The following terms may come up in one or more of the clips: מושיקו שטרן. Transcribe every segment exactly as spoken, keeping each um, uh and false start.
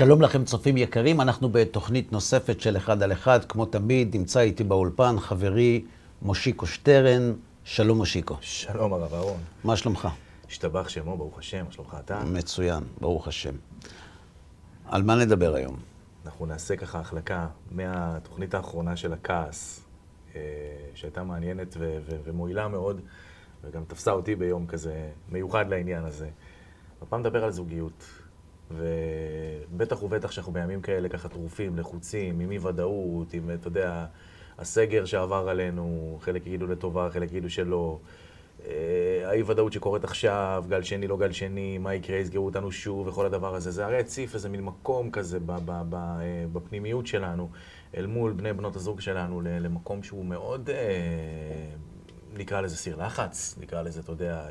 שלום לכם צופים יקרים, אנחנו בתוכנית נוספת של אחד על אחד, כמו תמיד נמצא איתי באולפן חברי מושיקו שטרן. שלום מושיקו. שלום הרב אהרון. מה שלומך? השתבח שמו, ברוך השם, מה שלומך אתה? מצוין, ברוך השם. על מה נדבר היום? אנחנו נעשה ככה החלקה מהתוכנית האחרונה של הכעס, שהייתה מעניינת ו- ו- ומועילה מאוד, וגם תפסה אותי ביום כזה מיוחד לעניין הזה. הפעם נדבר על זוגיות. ובטח ובטח שאנחנו בימים כאלה ככה טרופים, לחוצים, עם אי ודאות, עם, אתה יודע, הסגר שעבר עלינו, חלק יגידו לטובה, חלק יגידו שלא. האי ודאות שקורית עכשיו, גל שני, לא גל שני, מה יקרה, יסגרו אותנו שוב, וכל הדבר הזה. זה הרי הציף איזה מין מקום כזה בפנימיות שלנו, אל מול בני בנות הזוג שלנו, למקום שהוא מאוד, נקרא לזה סיר לחץ, נקרא לזה, אתה יודע,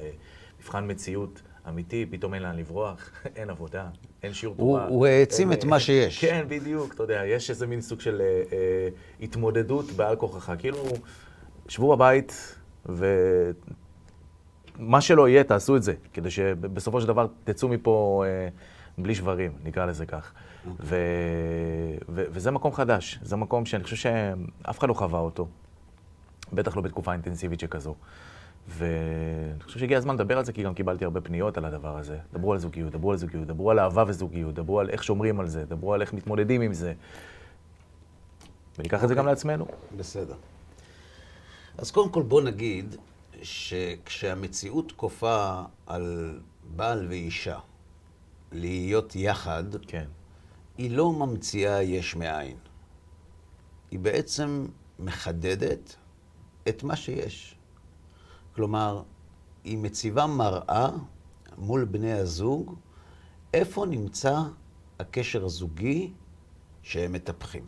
מבחן מציאות אמיתי, פתאום אין לאן לברוח, אין עבודה, אין שיעור תורה. הוא העצים את מה שיש. כן, בדיוק, אתה יודע, יש איזה מין סוג של התמודדות בעל כוחך. כאילו, שבו בבית, ומה שלא יהיה, תעשו את זה, כדי שבסופו של דבר תצאו מפה בלי שברים, נקרא לזה כך. וזה מקום חדש, זה מקום שאני חושב שאף אחד לא חווה אותו, בטח לא בתקופה אינטנסיבית שכזו. ואני חושב שהגיע הזמן לדבר על זה, כי גם קיבלתי הרבה פניות על הדבר הזה. דברו על זוגיות, דברו על זוגיות, דברו על אהבה וזוגיות, דברו על איך שומרים על זה, דברו על איך מתמודדים עם זה. וניקח את זה גם לעצמנו. בסדר. אז קודם כל בוא נגיד שכשהמציאות כופה על בעל ואישה להיות יחד, כן. היא לא ממציאה יש מאין. היא בעצם מחדדת את מה שיש. כלומר, היא מציבה מראה מול בני הזוג, איפה נמצא הקשר הזוגי שהם מטפחים.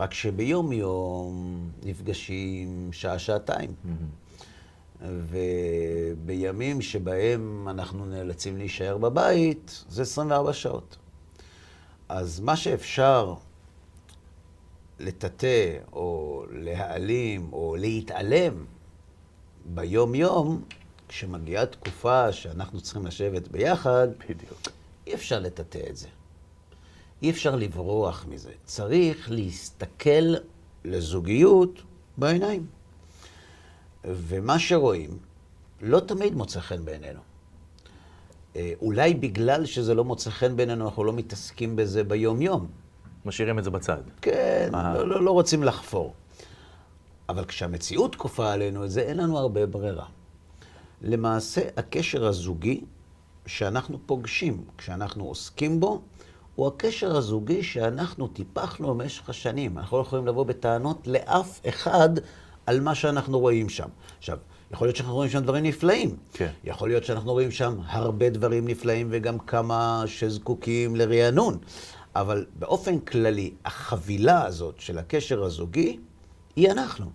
רק שביום יום נפגשים שעה-שעתיים. Mm-hmm. ובימים שבהם אנחנו נאלצים להישאר בבית, זה עשרים וארבע שעות. אז מה שאפשר לטאטא או להעלים או להתעלם, ביום יום, כשמגיעה תקופה שאנחנו צריכים לשבת ביחד, בדיוק. אי אפשר לטאטא את זה. אי אפשר לברוח מזה. צריך להסתכל לזוגיות בעיניים. ומה שרואים לא תמיד מוצא חן בעינינו. אולי בגלל שזה לא מוצא חן בעינינו, אנחנו לא מתעסקים בזה ביום יום. משאירים את זה בצד. כן, לא, לא, לא רוצים לחפור. אבל כשהמציאות כופה עלינו את זה, אין לנו הרבה ברירה. למעשה, הקשר הזוגי שאנחנו פוגשים, כשאנחנו עוסקים בו, הוא הקשר הזוגי שאנחנו טיפחנו במשך השנים. אנחנו לא יכולים לבוא בטענות לאף אחד על מה שאנחנו רואים שם. עכשיו, יכול להיות שאנחנו רואים שם דברים נפלאים. כן. יכול להיות שאנחנו רואים שם הרבה דברים נפלאים וגם כמה שזקוקים לרענון. אבל באופן כללי, החבילה הזאת של הקשר הזוגי, היא אנחנו,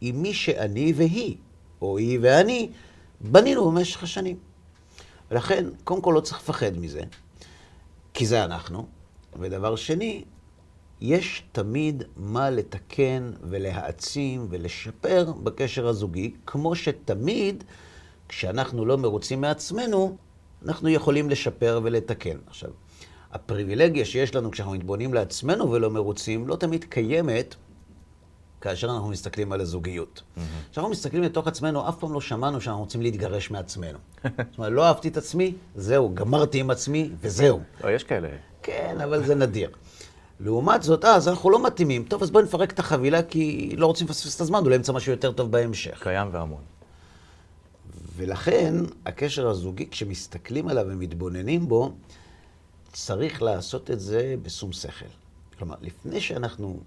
היא מי שאני והיא, או היא ואני, בנינו במשך השנים. ולכן, קודם כל לא צריך לפחד מזה, כי זה אנחנו. ודבר שני, יש תמיד מה לתקן ולהעצים ולשפר בקשר הזוגי, כמו שתמיד, כשאנחנו לא מרוצים מעצמנו, אנחנו יכולים לשפר ולתקן. עכשיו, הפריבילגיה שיש לנו כשאנחנו מתבונים לעצמנו ולא מרוצים, לא תמיד קיימת, כאשר אנחנו מסתכלים על הזוגיות. Mm-hmm. כשאנחנו מסתכלים לתוך עצמנו, אף פעם לא שמענו שאנחנו רוצים להתגרש מעצמנו. זאת אומרת, לא אהבתי את עצמי, זהו, גמרתי עם עצמי, וזהו. לא, יש כאלה. כן, אבל זה נדיר. לעומת זאת, אז אנחנו לא מתאימים. טוב, אז בואו נפרק את החבילה, כי לא רוצים לפספס את הזמן, אולי נמצא משהו יותר טוב בהמשך. קיים והמון. ולכן, הקשר הזוגי, כשמסתכלים עליו ומתבוננים בו, צריך לעשות את זה בשום שכל. כלומר, לפני שאנחנו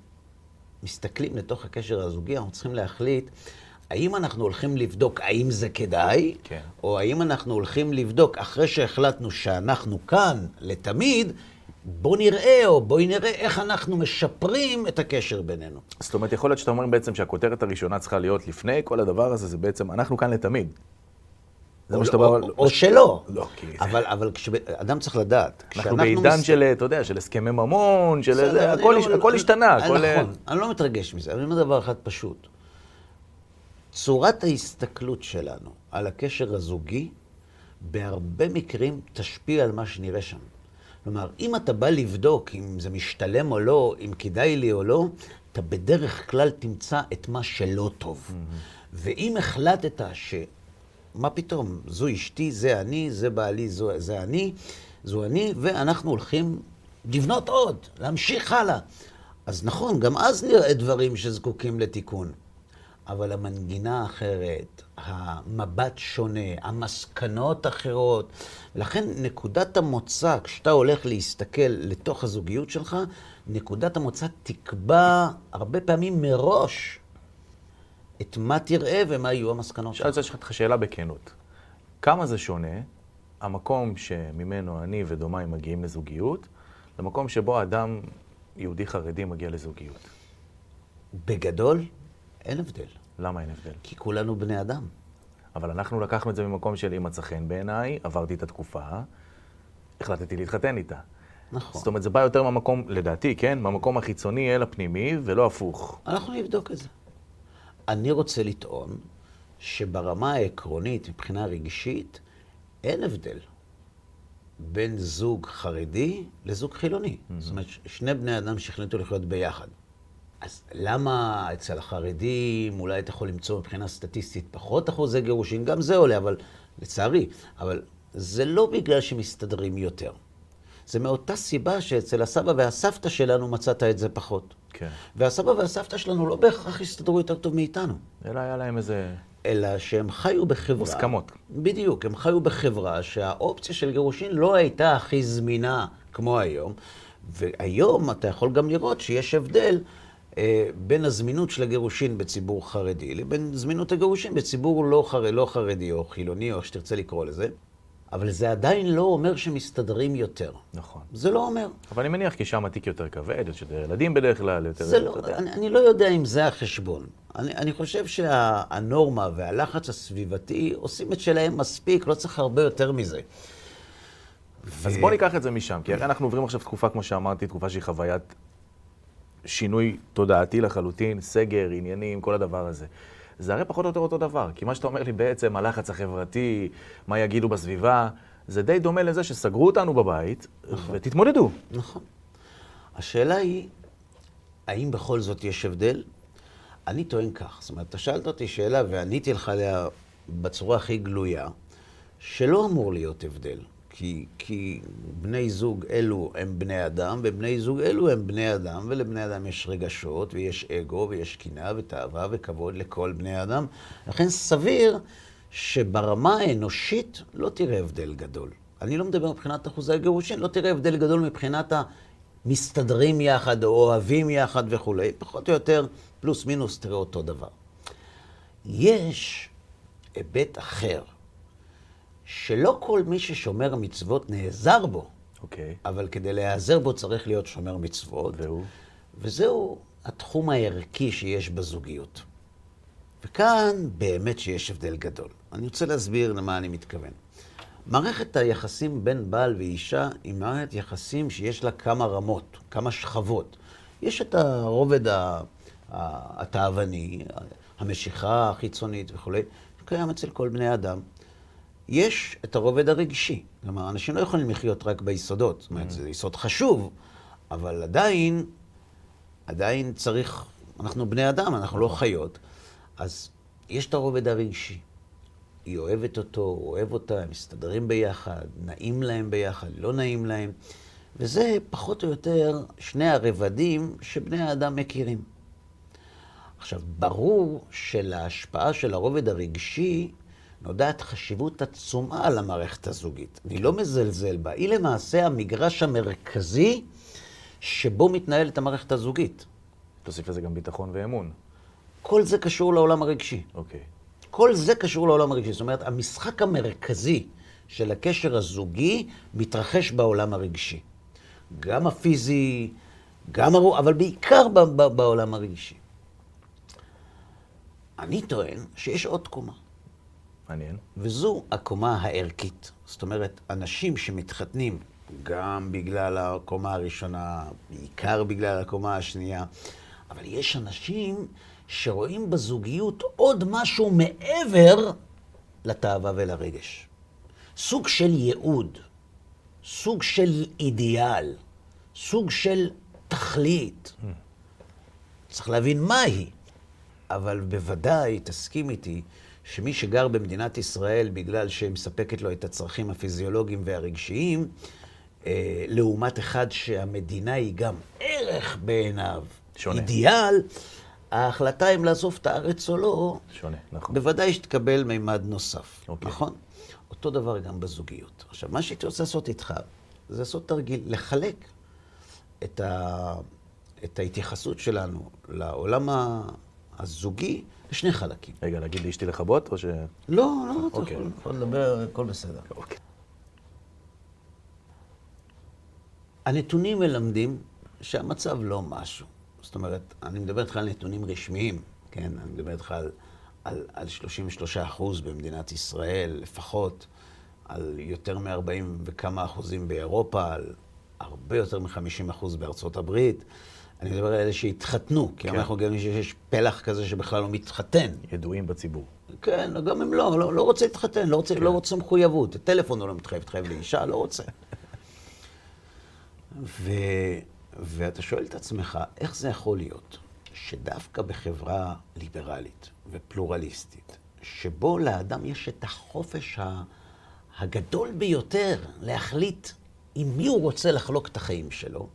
מסתכלים לתוך הקשר הזוגי, אנחנו צריכים להחליט האם אנחנו הולכים לבדוק האם זה כדאי, כן. או האם אנחנו הולכים לבדוק אחרי שהחלטנו שאנחנו כאן לתמיד, בוא נראה או בואי נראה איך אנחנו משפרים את הקשר בינינו. זאת אומרת, יכול להיות שאתה אומר בעצם שהכותרת הראשונה צריכה להיות לפני כל הדבר הזה, זה בעצם אנחנו כאן לתמיד. זה או, או, או, או שלא. לא, כי... אבל, אבל כשאדם צריך לדעת, אנחנו בעידן מסת... של, אתה יודע, של הסכמי ממון, של איזה, לא, הכל, לא, הש... לא, הכל לא, השתנה. נכון, כל... אני לא מתרגש מזה, אבל אני אומר דבר אחד פשוט. צורת ההסתכלות שלנו על הקשר הזוגי, בהרבה מקרים תשפיע על מה שנראה שם. כלומר, אם אתה בא לבדוק אם זה משתלם או לא, אם כדאי לי או לא, אתה בדרך כלל תמצא את מה שלא טוב. Mm-hmm. ואם החלטת ש... מה פתאום? זו אשתי, זה אני, זה בעלי, זו, זה אני, זו אני, ואנחנו הולכים לבנות עוד, להמשיך הלאה. אז נכון, גם אז נראה דברים שזקוקים לתיקון. אבל המנגינה אחרת, המבט שונה, המסקנות אחרות. לכן נקודת המוצא, כשאתה הולך להסתכל לתוך הזוגיות שלך, נקודת המוצא תקבע הרבה פעמים מראש את מה תראה ומה יהיו המסקנות שלך. שאלת שלך שאלה בכנות. כמה זה שונה המקום שממנו אני ודומיי מגיעים לזוגיות, למקום שבו אדם יהודי חרדי מגיע לזוגיות? בגדול, אין הבדל. למה אין הבדל? כי כולנו בני אדם. אבל אנחנו לקחנו את זה ממקום של אם מצחן בעיניי, עברתי את התקופה, החלטתי להתחתן איתה. נכון. זאת אומרת, זה בא יותר מהמקום, לדעתי, כן? מהמקום החיצוני אל הפנימי ולא הפוך. אנחנו נבדוק את זה. אני רוצה לטעון שברמה העקרונית, מבחינה רגישית, אין הבדל בין זוג חרדי לזוג חילוני. Mm-hmm. זאת אומרת, שני בני אדם שהחליטו לחיות ביחד. אז למה אצל החרדים אולי אתה יכול למצוא מבחינה סטטיסטית פחות אחוזי גירושים? גם זה עולה, אבל לצערי. אבל זה לא בגלל שמסתדרים יותר. זה מאותה סיבה שאצל הסבא והסבתא שלנו מצאת את זה פחות. כן. והסבא והסבתא שלנו לא בהכרח הסתדרו יותר טוב מאיתנו. אלא היה להם איזה... אלא שהם חיו בחברה... מוסכמות. בדיוק, הם חיו בחברה שהאופציה של גירושין לא הייתה הכי זמינה כמו היום. והיום אתה יכול גם לראות שיש הבדל בין הזמינות של הגירושין בציבור חרדי לבין זמינות הגירושין בציבור לא, חר... לא חרדי או חילוני או שתרצה לקרוא לזה. אבל זה עדיין לא אומר שמסתדרים יותר. נכון. זה לא אומר. אבל אני מניח כי שם התיק יותר כבד, שזה ילדים בדרך כלל יותר... זה לא, אני, אני לא יודע אם זה החשבון. אני, אני חושב שהנורמה והלחץ הסביבתי עושים את שלהם מספיק, לא צריך הרבה יותר מזה. ו... אז בוא ניקח את זה משם, כי אנחנו עוברים עכשיו תקופה, כמו שאמרתי, תקופה שהיא חוויית שינוי תודעתי לחלוטין, סגר, עניינים, כל הדבר הזה. זה הרי פחות או יותר אותו דבר, כי מה שאתה אומר לי בעצם, הלחץ החברתי, מה יגידו בסביבה, זה די דומה לזה שסגרו אותנו בבית, נכון. ותתמודדו. נכון. השאלה היא, האם בכל זאת יש הבדל? אני טוען כך. זאת אומרת, אתה שאלת אותי שאלה ועניתי לך עליה בצורה הכי גלויה, שלא אמור להיות הבדל, כי, כי בני זוג אלו הם בני אדם, ובני זוג אלו הם בני אדם, ולבני אדם יש רגשות, ויש אגו, ויש קינה, ותאווה, וכבוד לכל בני אדם. לכן סביר שברמה האנושית לא תראה הבדל גדול. אני לא מדבר מבחינת אחוזי הגירושין, לא תראה הבדל גדול מבחינת המסתדרים יחד, או אוהבים יחד וכו'. פחות או יותר, פלוס מינוס תראה אותו דבר. יש היבט אחר. שלא כל מי ששומר מצוות נעזר בו, אוקיי. אבל כדי להיעזר בו צריך להיות שומר מצוות. והוא? וזהו התחום הערכי שיש בזוגיות. וכאן באמת שיש הבדל גדול. אני רוצה להסביר למה אני מתכוון. מערכת היחסים בין בעל ואישה היא מערכת יחסים שיש לה כמה רמות, כמה שכבות. יש את הרובד התאווני, המשיכה החיצונית וכו', שקיים אצל כל בני אדם. יש את הרובד הרגשי. כלומר, אנשים לא יכולים לחיות רק ביסודות. זאת אומרת, זה יסוד חשוב, אבל עדיין, עדיין צריך... אנחנו בני אדם, אנחנו לא חיות. אז יש את הרובד הרגשי. היא אוהבת אותו, הוא אוהב אותה, הם מסתדרים ביחד, נעים להם ביחד, לא נעים להם. וזה פחות או יותר שני הרבדים שבני האדם מכירים. עכשיו, ברור שלהשפעה של הרובד הרגשי נודעת חשיבות עצומה על המערכת הזוגית. אני לא מזלזל בה. היא למעשה המגרש המרכזי שבו מתנהלת המערכת הזוגית. תוסיף לזה גם ביטחון ואמון. כל זה קשור לעולם הרגשי. אוקיי. כל זה קשור לעולם הרגשי. זאת אומרת, המשחק המרכזי של הקשר הזוגי מתרחש בעולם הרגשי. גם הפיזי, גם הרוח, אבל בעיקר בעולם הרגשי. אני טוען שיש עוד תקומה. מעניין. וזו הקומה הערכית. זאת אומרת, אנשים שמתחתנים גם בגלל הקומה הראשונה, בעיקר בגלל הקומה השנייה, אבל יש אנשים שרואים בזוגיות עוד משהו מעבר לתאווה ולרגש. סוג של ייעוד. סוג של אידיאל, סוג של תכלית. Mm. צריך להבין מה היא. אבל בוודאי תסכים איתי שמי שגר במדינת ישראל בגלל שמספקת לו את הצרכים הפיזיולוגיים והרגשיים, אה, לעומת אחד שהמדינה היא גם ערך בעיניו, שונה. אידיאל, ההחלטה אם לעזוב את הארץ או לא, שונה, נכון. בוודאי שתקבל מימד נוסף, אוקיי. נכון? אותו דבר גם בזוגיות. עכשיו, מה שהייתי רוצה לעשות איתך, זה לעשות תרגיל, לחלק את, ה... את ההתייחסות שלנו לעולם הזוגי לשני חלקים. רגע, להגיד לאשתי לחבות או ש... לא, לא, אתה אוקיי. יכול, יכול לדבר, הכל בסדר. אוקיי. הנתונים מלמדים שהמצב לא משהו. זאת אומרת, אני מדבר איתך על נתונים רשמיים, כן? אני מדבר איתך על... על, על שלושים ושלושה אחוז במדינת ישראל לפחות, על יותר מ-ארבעים וכמה אחוזים באירופה, על הרבה יותר מ-חמישים אחוז בארצות הברית. אני מדבר על אלה שהתחתנו, כי כן. אנחנו גם יש פלח כזה שבכלל לא מתחתן. ידועים בציבור. כן, גם הם לא, לא, לא רוצה להתחתן, לא רוצה, כן. לא רוצה מחויבות. הטלפון הוא לא מתחייב, תחייב לאישה, לא רוצה. ו, ואתה שואל את עצמך, איך זה יכול להיות? שדווקא בחברה ליברלית ופלורליסטית, שבו לאדם יש את החופש הגדול ביותר להחליט עם מי הוא רוצה לחלוק את החיים שלו,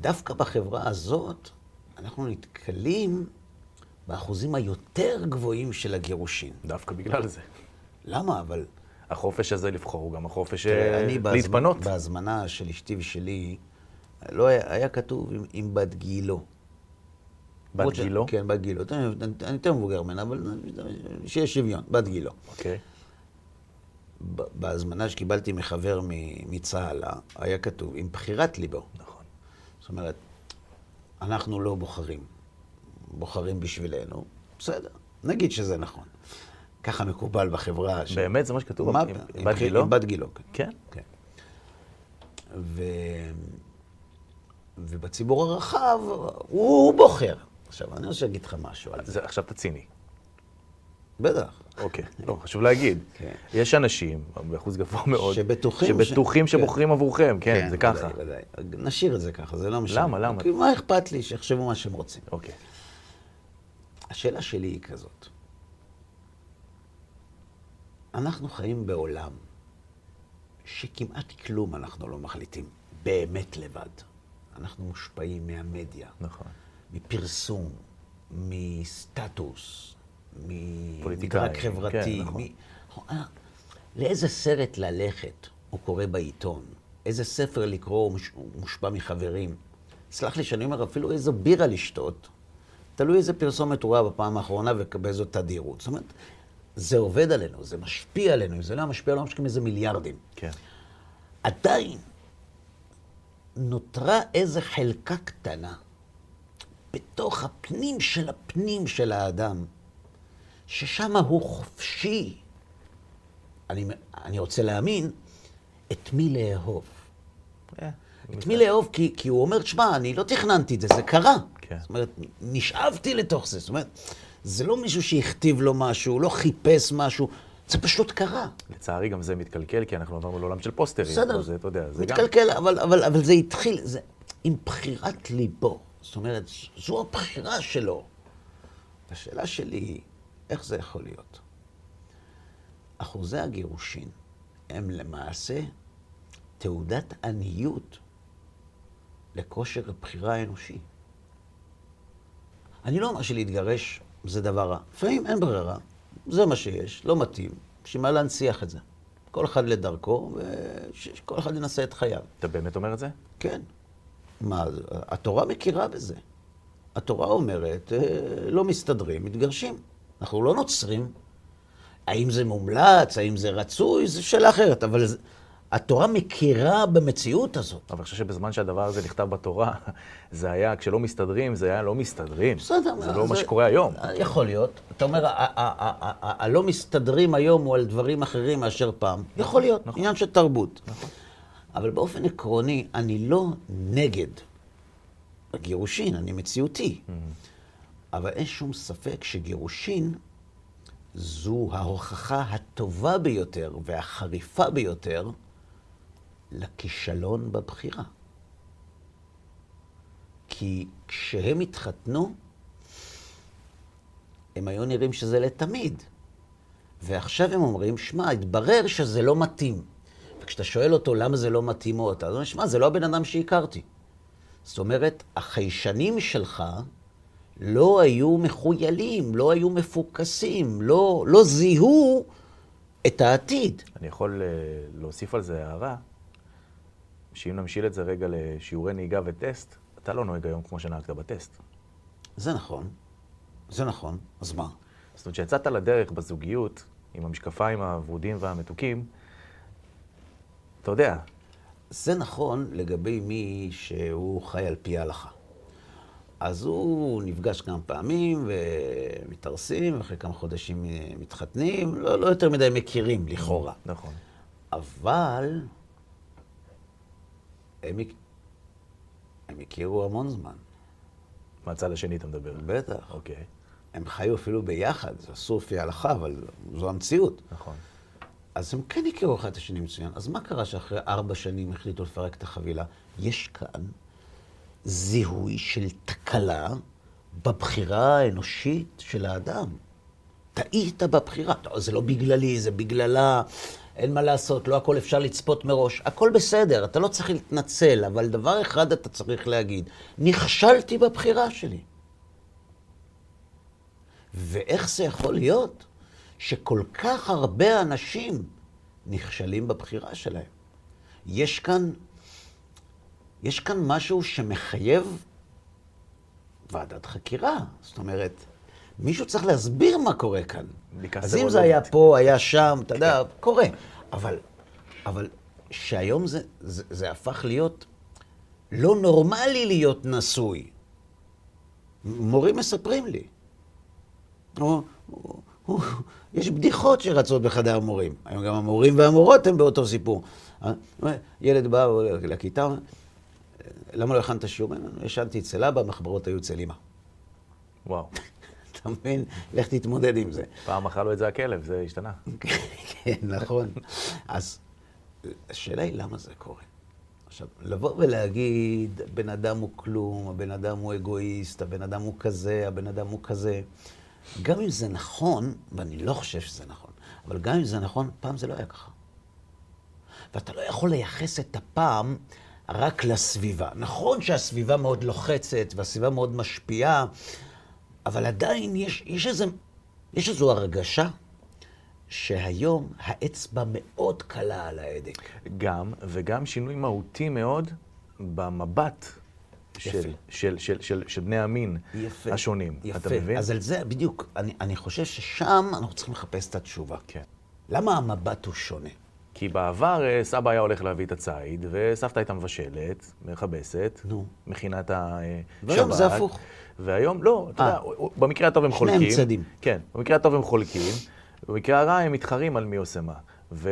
דווקא בחברה הזאת אנחנו נתקלים באחוזים היותר גבוהים של הגירושין. דווקא בגלל זה. למה? אבל... החופש הזה לבחור הוא גם החופש להתפנות. אני בהזמנה של אשתי ושלי, לא היה, היה כתוב עם, עם בת גילו. בת גילו? כן, בת גילו. אני יותר מבוגר ממנה, אבל שיש שוויון, בת גילו. אוקיי. בהזמנה שקיבלתי מחבר מצהלה, היה כתוב, עם בחירת ליבו. נכון. זאת אומרת, אנחנו לא בוחרים. בוחרים בשבילנו, בסדר. נגיד שזה נכון. ככה מקובל בחברה. באמת, זה מה שכתוב? עם בת גילו? עם בת גילו, כן. כן? כן. ובציבור הרחב, הוא בוחר. עכשיו, אני רוצה להגיד לך משהו על זה. עכשיו אתה ציני. בטח. אוקיי, לא, חשוב להגיד. יש אנשים, באחוז גבוה מאוד, שבטוחים שבוחרים עבורכם, כן, זה ככה. נשאיר את זה ככה, זה לא משנה. למה, למה? כי מה אכפת לי שיחשבו מה שהם רוצים. אוקיי. השאלה שלי היא כזאת. אנחנו חיים בעולם שכמעט כלום אנחנו לא מחליטים, באמת לבד. אנחנו מושפעים מהמדיה. נכון. מפרסום, מסטטוס, מדרג חברתי, כן, מ... נכון. לאיזה סרט ללכת הוא קורא בעיתון, איזה ספר לקרוא הוא מושפע מחברים. סלח לי שאני אומר, אפילו איזה בירה לשתות, תלוי איזה פרסומת הוא ראה בפעם האחרונה ובאיזו תדירות. זאת אומרת, זה עובד עלינו, זה משפיע עלינו, זה לא משפיע עלינו משכם איזה מיליארדים. כן. עדיין נותרה איזה חלקה קטנה, בתוך הפנים של הפנים של האדם, ששם הוא חופשי, אני, אני רוצה להאמין, את מי לאהוב. Yeah, את מי לאהוב, כי, כי הוא אומר, תשמע, אני לא תכננתי את זה, זה קרה. Okay. זאת אומרת, נשאבתי לתוך זה. זאת אומרת, זה לא מישהו שהכתיב לו משהו, לא חיפש משהו, זה פשוט קרה. לצערי גם זה מתקלקל, כי אנחנו עברנו לעולם של פוסטרים. בסדר, זה, אתה יודע, זה מתקלקל, גם... אבל, אבל, אבל זה התחיל, זה עם בחירת ליבו. זאת אומרת, זו הבחירה שלו. השאלה שלי היא, איך זה יכול להיות? אחוזי הגירושין הם למעשה תעודת עניות לכושר הבחירה האנושי. אני לא אומר שלהתגרש זה דבר רע. לפעמים אין ברירה, זה מה שיש, לא מתאים. שמה להנציח את זה. כל אחד לדרכו, וכל אחד ינסה את חייו. אתה באמת אומר את זה? כן. מה, התורה מכירה בזה. התורה אומרת, לא מסתדרים, מתגרשים. אנחנו לא נוצרים. האם זה מומלץ, האם זה רצוי, זו שאלה אחרת. אבל התורה מכירה במציאות הזאת. אבל אני חושב שבזמן שהדבר הזה נכתב בתורה, זה היה, כשלא מסתדרים, זה היה לא מסתדרים. בסדר. זה לא מה שקורה היום. יכול להיות. אתה אומר, הלא מסתדרים היום הוא על דברים אחרים מאשר פעם. יכול להיות. עניין של תרבות. נכון. אבל באופן עקרוני, אני לא נגד הגירושין, אני מציאותי. Mm-hmm. אבל אין שום ספק שגירושין זו ההוכחה הטובה ביותר והחריפה ביותר לכישלון בבחירה. כי כשהם התחתנו, הם היו נראים שזה לתמיד. ועכשיו הם אומרים, שמע, התברר שזה לא מתאים. וכשאתה שואל אותו למה זה לא מתאים או אותה, אז הוא אומר, שמע, זה לא הבן אדם שהכרתי. זאת אומרת, החיישנים שלך לא היו מחוילים, לא היו מפוקסים, לא, לא זיהו את העתיד. אני יכול להוסיף על זה הערה, שאם נמשיל את זה רגע לשיעורי נהיגה וטסט, אתה לא נוהג היום כמו שנהגת בטסט. זה נכון, זה נכון, אז מה? זאת אומרת, שיצאת לדרך בזוגיות, עם המשקפיים הוורודים והמתוקים, אתה יודע. זה נכון לגבי מי שהוא חי על פי ההלכה. אז הוא נפגש כמה פעמים ומתארסים, ואחרי כמה חודשים מתחתנים, לא, לא יותר מדי מכירים לכאורה. נכון. אבל הם, הם הכירו המון זמן. מהצד השני אתה מדבר. בטח. אוקיי. הם חיו אפילו ביחד, זה אסור לפי ההלכה, אבל זו המציאות. נכון. אז הם כן הכירו אחד את השני מצוין. אז מה קרה שאחרי ארבע שנים החליטו לפרק את החבילה? יש כאן זיהוי של תקלה בבחירה האנושית של האדם. טעית בבחירה. זה לא בגללי, זה בגללה, אין מה לעשות, לא הכל אפשר לצפות מראש. הכל בסדר, אתה לא צריך להתנצל, אבל דבר אחד אתה צריך להגיד, נכשלתי בבחירה שלי. ואיך זה יכול להיות שכל כך הרבה אנשים נכשלים בבחירה שלהם? יש כאן, יש כאן משהו שמחייב ועדת חקירה. זאת אומרת, מישהו צריך להסביר מה קורה כאן. אז אם זה היה פה, היה שם, אתה יודע, קורה. אבל, אבל שהיום זה, זה, זה הפך להיות לא נורמלי להיות נשוי. מורים מספרים לי. או, או, או, יש בדיחות שרצות בחדר מורים. היום גם המורים והמורות הם באותו סיפור. ילד בא לכיתה, למה לא הכנת שיעורים? ישנתי אצל אבא, המחברות היו אצל אמא. וואו. אתה מבין? לך תתמודד עם זה. פעם אכלו את זה הכלב, זה השתנה. כן, נכון. אז השאלה היא למה זה קורה. עכשיו, לבוא ולהגיד, הבן אדם הוא כלום, הבן אדם הוא אגואיסט, הבן אדם הוא כזה, הבן אדם הוא כזה. גם אם זה נכון, ואני לא חושב שזה נכון, אבל גם אם זה נכון, פעם זה לא היה ככה. ואתה לא יכול לייחס את הפעם רק לסביבה. נכון שהסביבה מאוד לוחצת והסביבה מאוד משפיעה, אבל עדיין יש, יש, איזה, יש איזו הרגשה שהיום האצבע מאוד קלה על ההדק. גם, וגם שינוי מהותי מאוד במבט. של, של, של, של, של בני המין יפה, השונים, יפה. אתה מבין? אז על זה בדיוק, אני, אני חושב ששם אנחנו צריכים לחפש את התשובה. כן. למה המבט הוא שונה? כי בעבר סבא היה הולך להביא את הצייד, וסבתא הייתה מבשלת, מחבסת, נו. מכינה את השבת. והיום זה הפוך. והיום, לא, אתה יודע, במקרה הטוב הם חולקים. שני המצדים. כן, במקרה הטוב הם חולקים, במקרה הרע הם מתחרים על מי עושה מה. ו...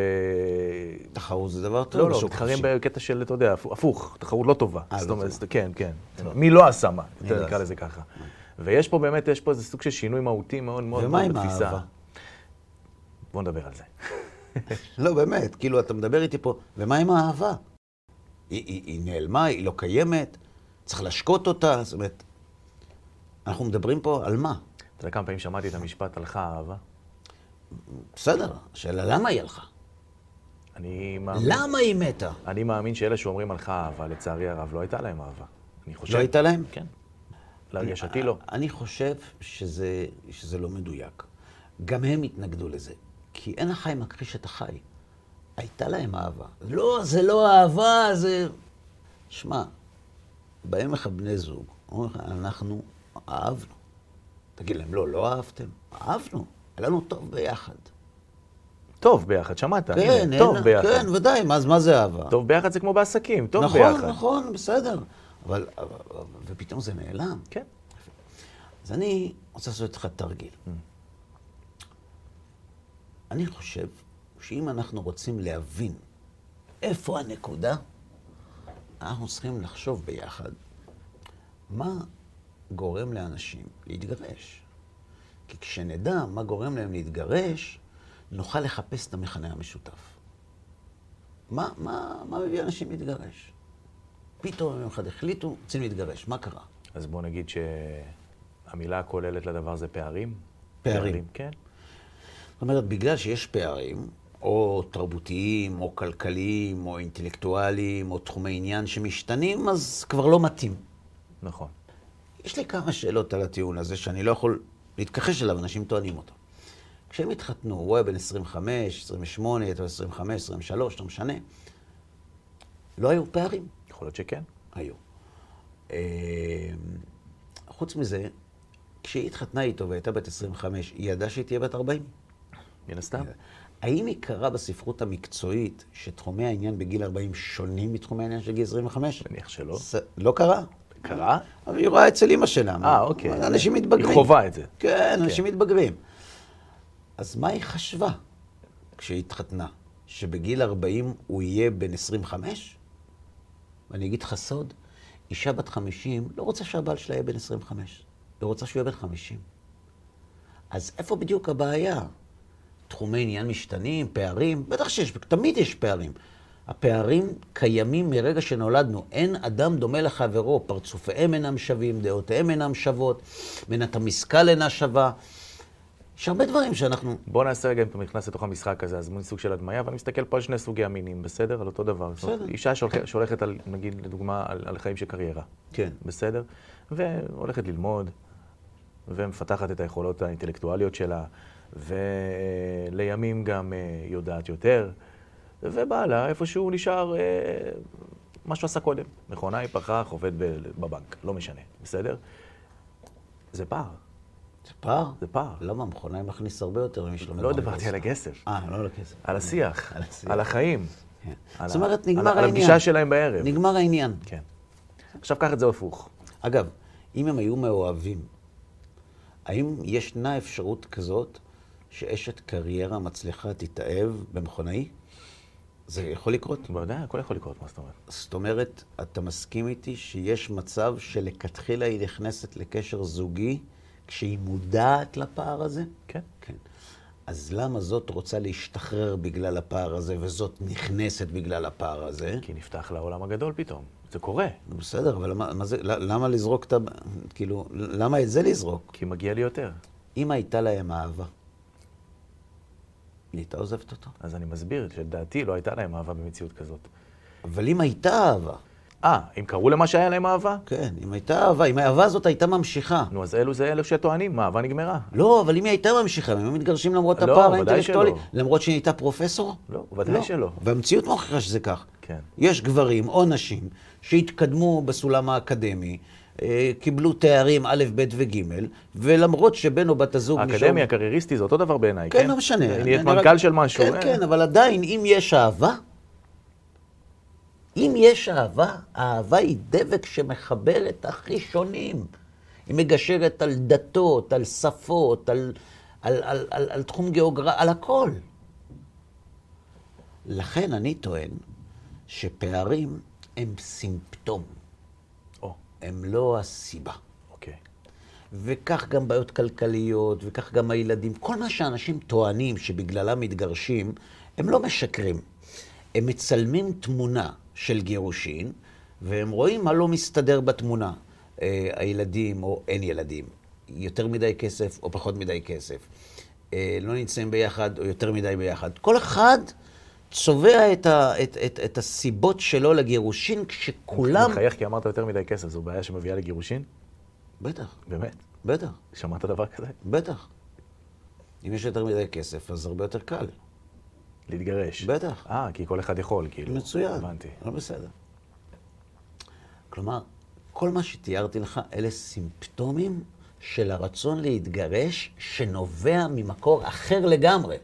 תחרות זה דבר טוב? לא, לא, מתחרים בקטע של, אתה יודע, הפוך, תחרות לא טובה. זאת אומרת, כן, כן. מי לא עשה מה, נקרא לזה ככה. ויש פה באמת, יש פה איזה סוג של שינוי מהותי מאוד מאוד בתפיסה. ומה עם האהבה? בואו נדבר על זה. לא, באמת, כאילו, אתה מדבר איתי פה, ומה עם האהבה? היא נעלמה, היא לא קיימת, צריך לשקוט אותה, זאת אומרת, אנחנו מדברים פה על מה? אתה יודע כמה פעמים שמעתי את המשפט, הלכה האהבה? בסדר, שאלה למה היא הלכה? אני מאמין... למה היא מתה? אני מאמין שאלה שאומרים הלכה אהבה, לצערי הרב, לא הייתה להם אהבה. אני חושב... לא הייתה להם? כן. להרגשתי לא. אני חושב שזה, שזה לא מדויק. גם הם התנגדו לזה. כי אין החי מכחיש את החי. הייתה להם אהבה. לא, זה לא אהבה, זה... שמע, באים לך בני זוג, אנחנו אהבנו. תגיד להם, לא, לא אהבתם. אהבנו. עלינו טוב ביחד. טוב ביחד, שמעת? כן, הנה, טוב ביחד. כן, ודאי, אז מה זה אהבה? טוב ביחד זה כמו בעסקים, טוב נכון, ביחד. נכון, נכון, בסדר. אבל, אבל, ופתאום זה נעלם. כן. אז אני רוצה לעשות איתך תרגיל. Mm. אני חושב שאם אנחנו רוצים להבין איפה הנקודה, אנחנו צריכים לחשוב ביחד מה גורם לאנשים להתגרש. כי כשנדע מה גורם להם להתגרש, נוכל לחפש את המכנה המשותף. מה, מה, מה מביא אנשים להתגרש? פתאום יום אחד החליטו, רוצים להתגרש, מה קרה? אז בוא נגיד שהמילה הכוללת לדבר זה פערים. פערים. פערים, כן. זאת אומרת, בגלל שיש פערים, או תרבותיים, או כלכליים, או אינטלקטואליים, או תחומי עניין שמשתנים, אז כבר לא מתאים. נכון. יש לי כמה שאלות על הטיעון הזה שאני לא יכול להתכחש אליו, אנשים טוענים אותו. כשהם התחתנו, הוא היה בן עשרים וחמש, עשרים ושמונה, עשרים וחמש, עשרים ושלוש, לא משנה. לא היו פערים. יכול להיות שכן. היו. חוץ מזה, כשהיא התחתנה איתו והייתה בת עשרים וחמש, היא ידעה שהיא תהיה בת ארבעים. מן הסתם. האם היא קראה בספרות המקצועית שתחומי העניין בגיל ארבעים שונים מתחומי העניין של גיל עשרים וחמש? מניח שלא. לא קראה. קראה? אבל היא רואה אצל אמא שלה. אה, אוקיי. אנשים מתבגרים. היא חובה את זה. כן, אנשים מתבגרים. אז מה היא חשבה כשהיא התחתנה? שבגיל ארבעים הוא יהיה בן עשרים וחמש? ואני אגיד לך סוד, אישה בת חמישים לא רוצה שהבעל שלה יהיה בן עשרים וחמש. היא רוצה שהוא יהיה בן חמישים. אז איפה בדיוק הבעיה? תחומי עניין משתנים, פערים, בטח שיש, תמיד יש פערים. הפערים קיימים מרגע שנולדנו. אין אדם דומה לחברו, פרצופיהם אינם שווים, דעותיהם אינם שוות, מנת המשכל אינה שווה. יש הרבה דברים שאנחנו... בואו נעשה רגע אם אתה נכנס לתוך המשחק הזה, אז מין סוג של הדמיה, ואני מסתכל פה על שני סוגי המינים, בסדר? על אותו דבר. בסדר. זאת, אישה שהולכת, על, נגיד, לדוגמה, על, על חיים של קריירה. כן. בסדר? והולכת ללמוד, ומפתחת את היכולות האינטלקטואליות שלה, ולימים גם יודעת יותר, ובעלה איפשהו נשאר מה שהוא עשה קודם. מכונה היא פרחה, חובד בבנק, לא משנה, בסדר? זה פער. זה פער? זה פער. למה? המכונה היא מכניס הרבה יותר ממי שלא מכונה. לא דברתי על הכסף. אה, לא על הכסף. על השיח, על החיים. זאת אומרת, נגמר העניין. על הפגישה שלהם בערב. נגמר העניין. כן. עכשיו, קח את זה הפוך. אגב, אם הם היו מאוהבים, האם ישנה אפשרות כזאת שאשת קריירה מצליחה תתאהב במכונאי? זה יכול לקרות? בוודאי, הכל יכול לקרות, מה זאת אומרת? זאת אומרת, אתה מסכים איתי שיש מצב שלכתחילה היא נכנסת לקשר זוגי כשהיא מודעת לפער הזה? כן. כן. אז למה זאת רוצה להשתחרר בגלל הפער הזה וזאת נכנסת בגלל הפער הזה? כי נפתח לעולם הגדול פתאום. זה קורה. בסדר, אבל למה, מה זה, למה לזרוק את ה... כאילו, למה את זה לזרוק? כי מגיע לי יותר. אם הייתה להם אהבה, היא הייתה עוזבת אותו. אז אני מסביר, שדעתי לא הייתה להם אהבה במציאות כזאת. אבל אם הייתה אהבה... אה, אם קראו למה שהיה להם אהבה? כן, אם הייתה אהבה, אם האהבה הזאת הייתה ממשיכה. נו, אז אלו זה אלו שטוענים, האהבה נגמרה. לא, אבל אם היא הייתה ממשיכה, הם מתגרשים למרות הפער האינטלקטואלי, למרות שהיא הייתה פרופסור? לא, ודאי שלא. והמציאות מוכיחה שזה כך. כן. יש גברים או נשים שהתקדמו בסולם האקדמי, קיבלו תארים א', ב' וג', ולמרות שבן או בת הזוג... האקדמי, הקרייריסטי, זה אותו דבר בעיניי, כן? כן, לא משנה. נהיית מנכ"ל של משהו. כן, כן, אבל עדיין, אם יש אהבה, אם יש אהבה, האהבה היא דבק שמחבר את הכי שונים. היא מגשרת על דתות, על שפות, על, על, על, על, על תחום גיאוגרפיה, על הכל. לכן אני טוען שפערים הם סימפטום. הם לא הסיבה. אוקיי. וכך גם בעיות כלכליות, וכך גם הילדים. כל מה שאנשים טוענים שבגללם מתגרשים, הם לא משקרים. הם מצלמים תמונה של גירושין, והם רואים מה לא מסתדר בתמונה. אה, הילדים או אין ילדים. יותר מדי כסף או פחות מדי כסף. אה, לא נמצאים ביחד או יותר מדי ביחד. כל אחד צובע את, ה, את, את, את הסיבות שלו לגירושין, כשכולם... אני חייך כי אמרת יותר מדי כסף, זו בעיה שמביאה לגירושין? בטח. באמת? בטח. שמעת דבר כזה? בטח. אם יש יותר מדי כסף, אז הרבה יותר קל. להתגרש? בטח. אה, כי כל אחד יכול, כאילו. מצוין. הבנתי. לא בסדר. כלומר, כל מה שתיארתי לך, אלה סימפטומים של הרצון להתגרש, שנובע ממקור אחר לגמרי.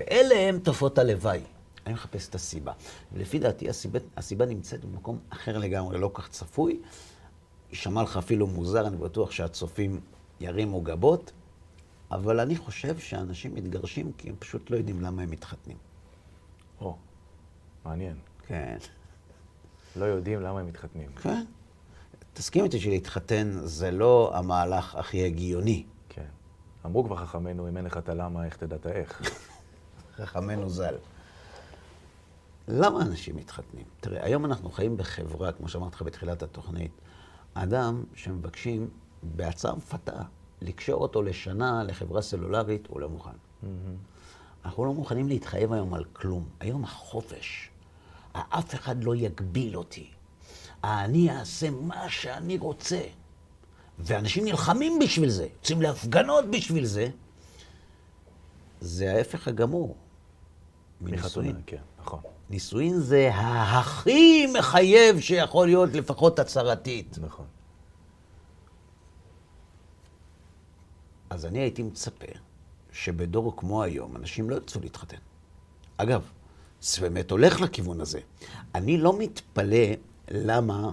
ואלה הם תופעות הלוואי. אני מחפש את הסיבה. ולפי דעתי, הסיבה, הסיבה נמצאת במקום אחר לגמרי, לא כך צפוי. ישמע לך אפילו מוזר, אני בטוח שהצופים ירימו גבות, אבל אני חושב שאנשים מתגרשים כי הם פשוט לא יודעים למה הם מתחתנים. או, מעניין. כן. לא יודעים למה הם מתחתנים. כן. תסכים איתי שלהתחתן זה לא המהלך הכי הגיוני. כן. אמרו כבר חכמנו, אם אין לך את הלמה, איך תדעת איך. חכמנו ז"ל. למה אנשים מתחתנים? תראה, היום אנחנו חיים בחברה, כמו שאמרת לך בתחילת התוכנית, אדם שמבקשים בהצעה מפתה לקשור אותו לשנה לחברה סלולרית, הוא לא מוכן. Mm-hmm. אנחנו לא מוכנים להתחייב היום על כלום. היום החופש. אף אחד לא יגביל אותי. אני אעשה מה שאני רוצה. ואנשים נלחמים בשביל זה, יוצאים להפגנות בשביל זה. זה ההפך הגמור. מנישואין. כן, נכון. נישואין זה הכי מחייב שיכול להיות, לפחות הצהרתית. נכון. אז אני הייתי מצפה שבדור כמו היום אנשים לא ירצו להתחתן. אגב, זה באמת הולך לכיוון הזה. אני לא מתפלא למה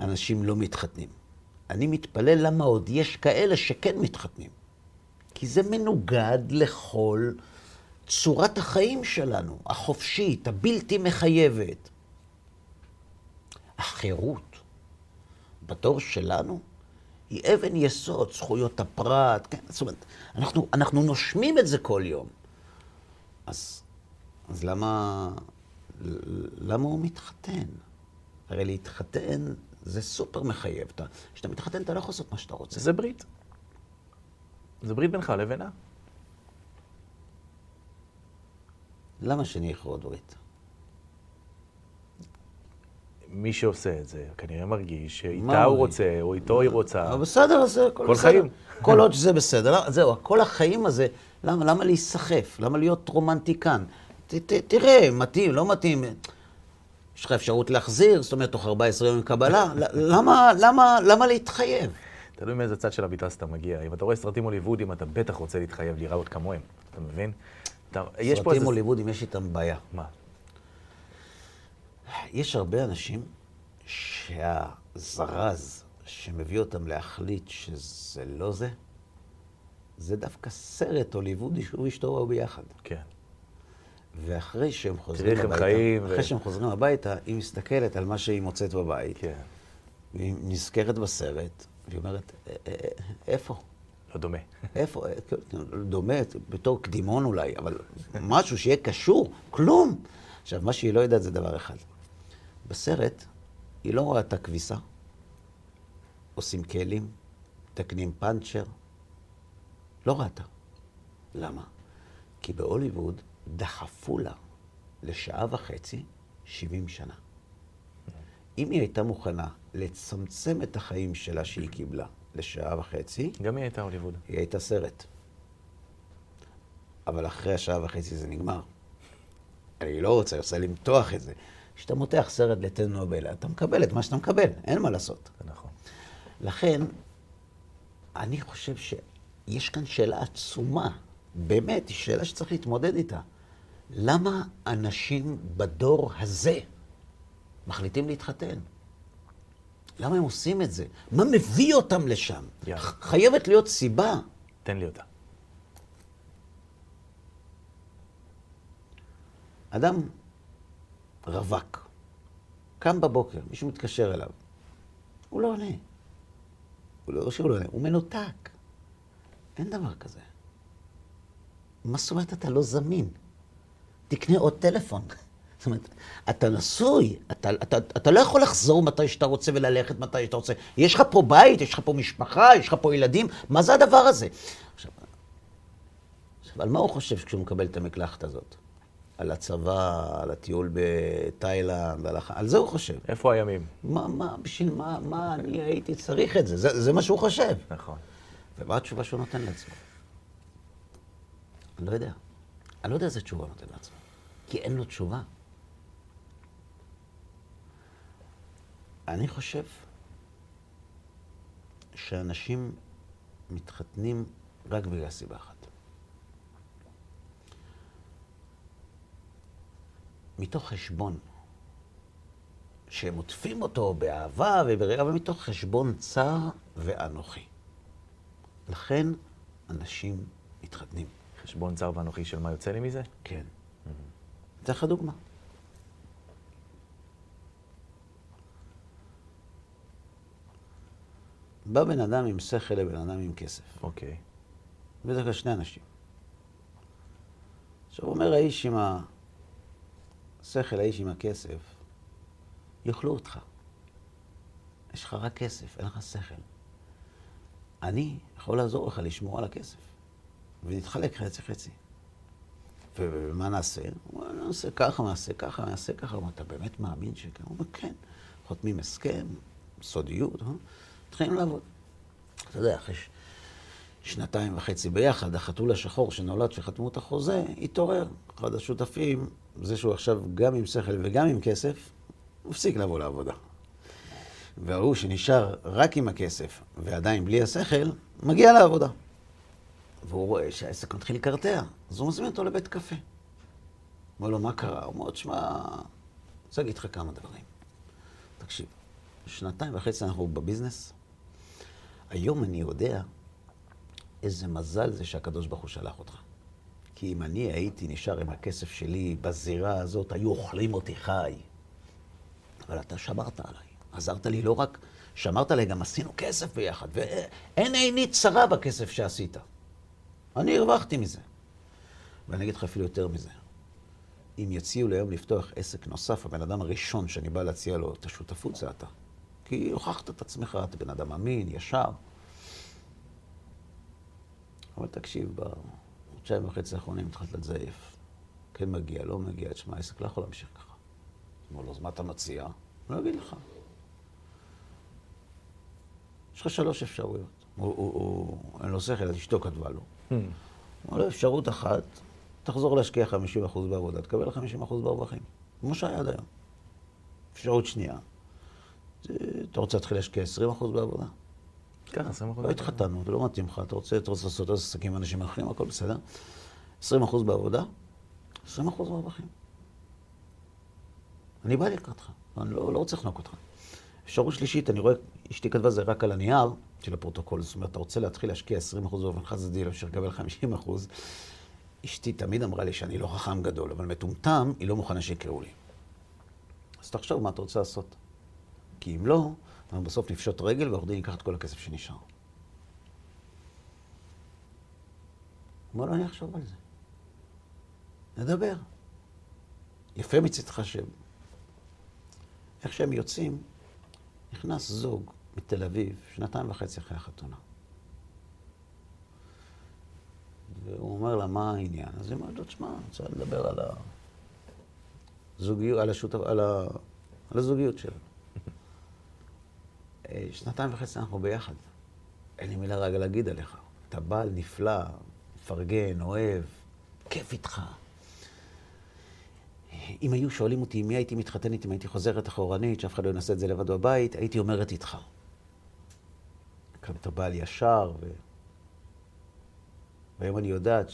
אנשים לא מתחתנים. אני מתפלא למה עוד יש כאלה שכן מתחתנים. כי זה מנוגד לכל צורת החיים שלנו, החופשית, הבלתי מחייבת. החירות, בדור שלנו, היא אבן יסוד, זכויות הפרט, כן? זאת אומרת, אנחנו, אנחנו נושמים את זה כל יום. אז, אז למה, למה הוא מתחתן? הרי להתחתן זה סופר מחייב. כשאתה מתחתן, אתה לא יכול לעשות מה שאתה רוצה. זה ברית. זה ברית בינך לבינה. למה שאני אכרות ברית? מי שעושה את זה כנראה מרגיש שאיתה הוא רוצה או איתו היא רוצה. בסדר, זה כל חיים. כל עוד שזה בסדר. זהו, כל החיים הזה, למה להיסחף? למה להיות רומנטיקן? תראה, מתאים, לא מתאים. יש לך אפשרות להחזיר, זאת אומרת, תוך ארבעה עשר יום קבלה. למה להתחייב? תלוי מאיזה צד של המתרס אתה מגיע. אם אתה רואה סרטים הוליוודים, אתה בטח רוצה להתחייב להיראות כמוהם. אתה מבין? סרטים הוליוודים יש איתם בעיה. מה? יש הרבה אנשים שהזרז שמביא אותם להחליט שזה לא זה, זה דווקא סרט הוליוודי שהוא אשתו או ביחד. כן. ואחרי שהם חוזרים הביתה, אחרי שהם חוזרים הביתה, היא מסתכלת על מה שהיא מוצאת בבית. כן. והיא נזכרת בסרט, והיא אומרת, איפה? לא דומה. איפה? דומה, בתור קדימון אולי, אבל משהו שיהיה קשור, כלום. עכשיו, מה שהיא לא יודעת זה דבר אחד. בסרט, היא לא רואה את הכביסה, עושים כלים, תקנים פנצ'ר, לא ראתה. למה? כי בהוליווד דחפו לה לשעה וחצי שבעים שנה. אם היא הייתה מוכנה לצמצם את החיים שלה שהיא קיבלה לשעה וחצי, גם היא הייתה הוליווד. היא הייתה סרט. אבל אחרי השעה וחצי זה נגמר. אני לא רוצה, אני רוצה למתוח את זה. כשאתה מותח סרט לטלנובלה, אתה מקבל את מה שאתה מקבל, אין מה לעשות. נכון. לכן, אני חושב שיש כאן שאלה עצומה, באמת, היא שאלה שצריך להתמודד איתה. למה אנשים בדור הזה מחליטים להתחתן? למה הם עושים את זה? מה מביא אותם לשם? Yeah. חייבת להיות סיבה. תן לי אותה. אדם רווק, קם בבוקר, מישהו מתקשר אליו, הוא לא עונה. הוא לא שהוא לא עונה, הוא מנותק. אין דבר כזה. מה זאת אומרת אתה לא זמין? תקנה עוד טלפון. זאת אומרת, אתה נשוי, אתה, אתה, אתה לא יכול לחזור מתי שאתה רוצה וללכת מתי שאתה רוצה. יש לך פה בית, יש לך פה משפחה, יש לך פה ילדים, מה זה הדבר הזה? עכשיו, עכשיו על מה הוא חושב כשהוא מקבל את המקלחת הזאת? על הצבא, על הטיול בטיילנד, על, הח... על זה הוא חושב. איפה הימים? מה, מה, בשביל מה, מה אני הייתי צריך את זה? זה, זה מה שהוא חושב. נכון. ומה התשובה שהוא נותן לעצמו? אני לא יודע. אני לא יודע איזה תשובה נותן לעצמו. כי אין לו תשובה. אני חושב שאנשים מתחתנים רק בגלל סיבה אחת. מתוך חשבון, שהם עוטפים אותו באהבה וברגע, אבל מתוך חשבון צר ואנוכי. לכן אנשים מתחתנים. חשבון צר ואנוכי של מה יוצא לי מזה? כן. זה לך דוגמה. בא בן אדם עם שכל לבן אדם עם כסף. אוקיי. בדרך כלל שני אנשים. עכשיו אומר האיש עם ה... שכל האיש עם הכסף, יאכלו אותך. יש לך רק כסף, אין לך שכל. אני יכול לעזור לך לשמור על הכסף, ונתחלק חצי חצי. ומה נעשה? הוא אומר, נעשה ככה, נעשה ככה, נעשה ככה. אתה באמת מאמין שכן? הוא אומר, כן. חותמים הסכם, סודיות, מתחילים לעבוד. אתה יודע, אחרי שנתיים וחצי ביחד, החתול השחור שנולד שחתמו את החוזה, התעורר. אחד השותפים, זה שהוא עכשיו גם עם שכל וגם עם כסף, מפסיק לבוא לעבודה. והוא שנשאר רק עם הכסף ועדיין בלי השכל, מגיע לעבודה. והוא רואה שהעסק מתחיל לקרטע, אז הוא מזמין אותו לבית קפה. אומר לו, מה קרה? הוא אומר, תשמע, זה אגיד לך כמה דברים. תקשיב, שנתיים וחצי אנחנו בביזנס. היום אני יודע איזה מזל זה שהקדוש ברוך הוא שלח אותך. כי אם אני הייתי נשאר עם הכסף שלי בזירה הזאת, היו אוכלים אותי חי. אבל אתה שמרת עליי. עזרת לי לא רק, שמרת עליי, גם עשינו כסף ביחד. ואין איני צרה בכסף שעשית. אני הרווחתי מזה. ואני אגיד לך אפילו יותר מזה. אם יציעו לי היום לפתוח עסק נוסף, הבן אדם הראשון שאני בא להציע לו את השותפות זה אתה. כי הוכחת את עצמך, אתה בן אדם אמין, ישר. אבל תקשיב, בחודשיים וחצי האחרונים התחלת לזייף. כן מגיע, לא מגיע, תשמע, העסק לא יכול להמשיך ככה. אמר לו, אז מה אתה מציע? אני לא אגיד לך. יש לך שלוש אפשרויות. אני לא שכל, אז אשתו כתבה לו. אמר לו, אפשרות אחת, תחזור להשקיע חמישים אחוז בעבודה, תקבל חמישים אחוז ברווחים. כמו שהיה עד היום. אפשרות שנייה, אתה רוצה להתחיל להשקיע עשרים אחוז בעבודה. ככה, עשרים אחוז בעבודה. לא התחתנו, זה לא מתאים לך, אתה רוצה לעשות עסקים אנשים אחרים, הכל בסדר. עשרים אחוז בעבודה, עשרים אחוז ברווחים. אני בא לקראתך, אני לא רוצה לחנוק אותך. אפשרות שלישית, אני רואה, אשתי כתבה זה רק על הנייר של הפרוטוקול, זאת אומרת, אתה רוצה להתחיל להשקיע עשרים אחוז ובנך זה דיל, אפשר לקבל חמישים אחוז. אשתי תמיד אמרה לי שאני לא חכם גדול, אבל מטומטם היא לא מוכנה שיקראו לי. אז תחשוב מה אתה רוצה לעשות. כי אם לא, אנחנו בסוף נפשוט רגל והעורך דין ייקח את כל הכסף שנשאר. אמר לו, אני אחשוב על זה. נדבר. יפה מצדך שם. איך שהם יוצאים, נכנס זוג מתל אביב, שנתיים וחצי אחרי החתונה. והוא אומר לה, מה העניין? אז היא אומרת, תשמע, אני רוצה לדבר על הזוגיות, על השוט... על ה... על הזוגיות שלנו. שנתיים וחצי אנחנו ביחד. אין לי מילה רגע להגיד עליך. אתה בעל נפלא, מפרגן, אוהב, כיף איתך. אם היו שואלים אותי עם מי הייתי מתחתנת, אם הייתי חוזרת אחורנית, שאף אחד לא ינסה את זה לבד בבית, הייתי אומרת איתך. אתה בעל ישר, ו... והיום אני יודעת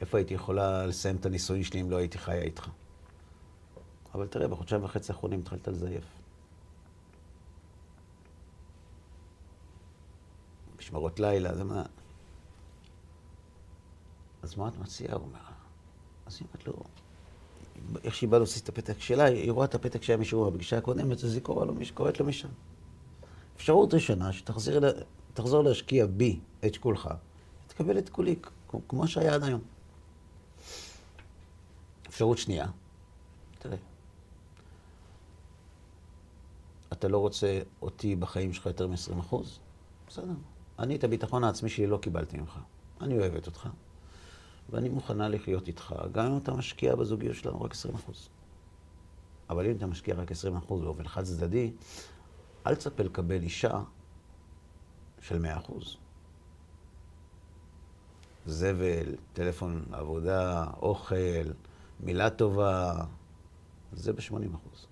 איפה הייתי יכולה לסיים את הניסויים שלי אם לא הייתי חיה איתך. אבל תראה, בחודשיים וחצי האחרונים התחלת לזייף. משמרות לילה, זה מה... אז מה את מציעה? הוא אומר, אז אם את לא... איך שהיא באה להוסיף את הפתק שלה, היא רואה את הפתק שהיה מישהו בפגישה הקודמת, אז היא קוראת לו משם. אפשרות ראשונה, שתחזור להשקיע בי את שכולך, תקבל את כולי, כמו שהיה עד היום. אפשרות שנייה, תראה. אתה לא רוצה אותי בחיים שלך יותר מ-עשרים אחוז? בסדר. אני את הביטחון העצמי שלי לא קיבלתי ממך. אני אוהבת אותך. ואני מוכנה לחיות איתך, גם אם אתה משקיע בזוגיות שלנו רק עשרים אחוז. אבל אם אתה משקיע רק עשרים אחוז באופן חד צדדי, אל תצפה לקבל אישה של מאה אחוז. זבל, טלפון עבודה, אוכל, מילה טובה, זה ב-שמונים אחוז.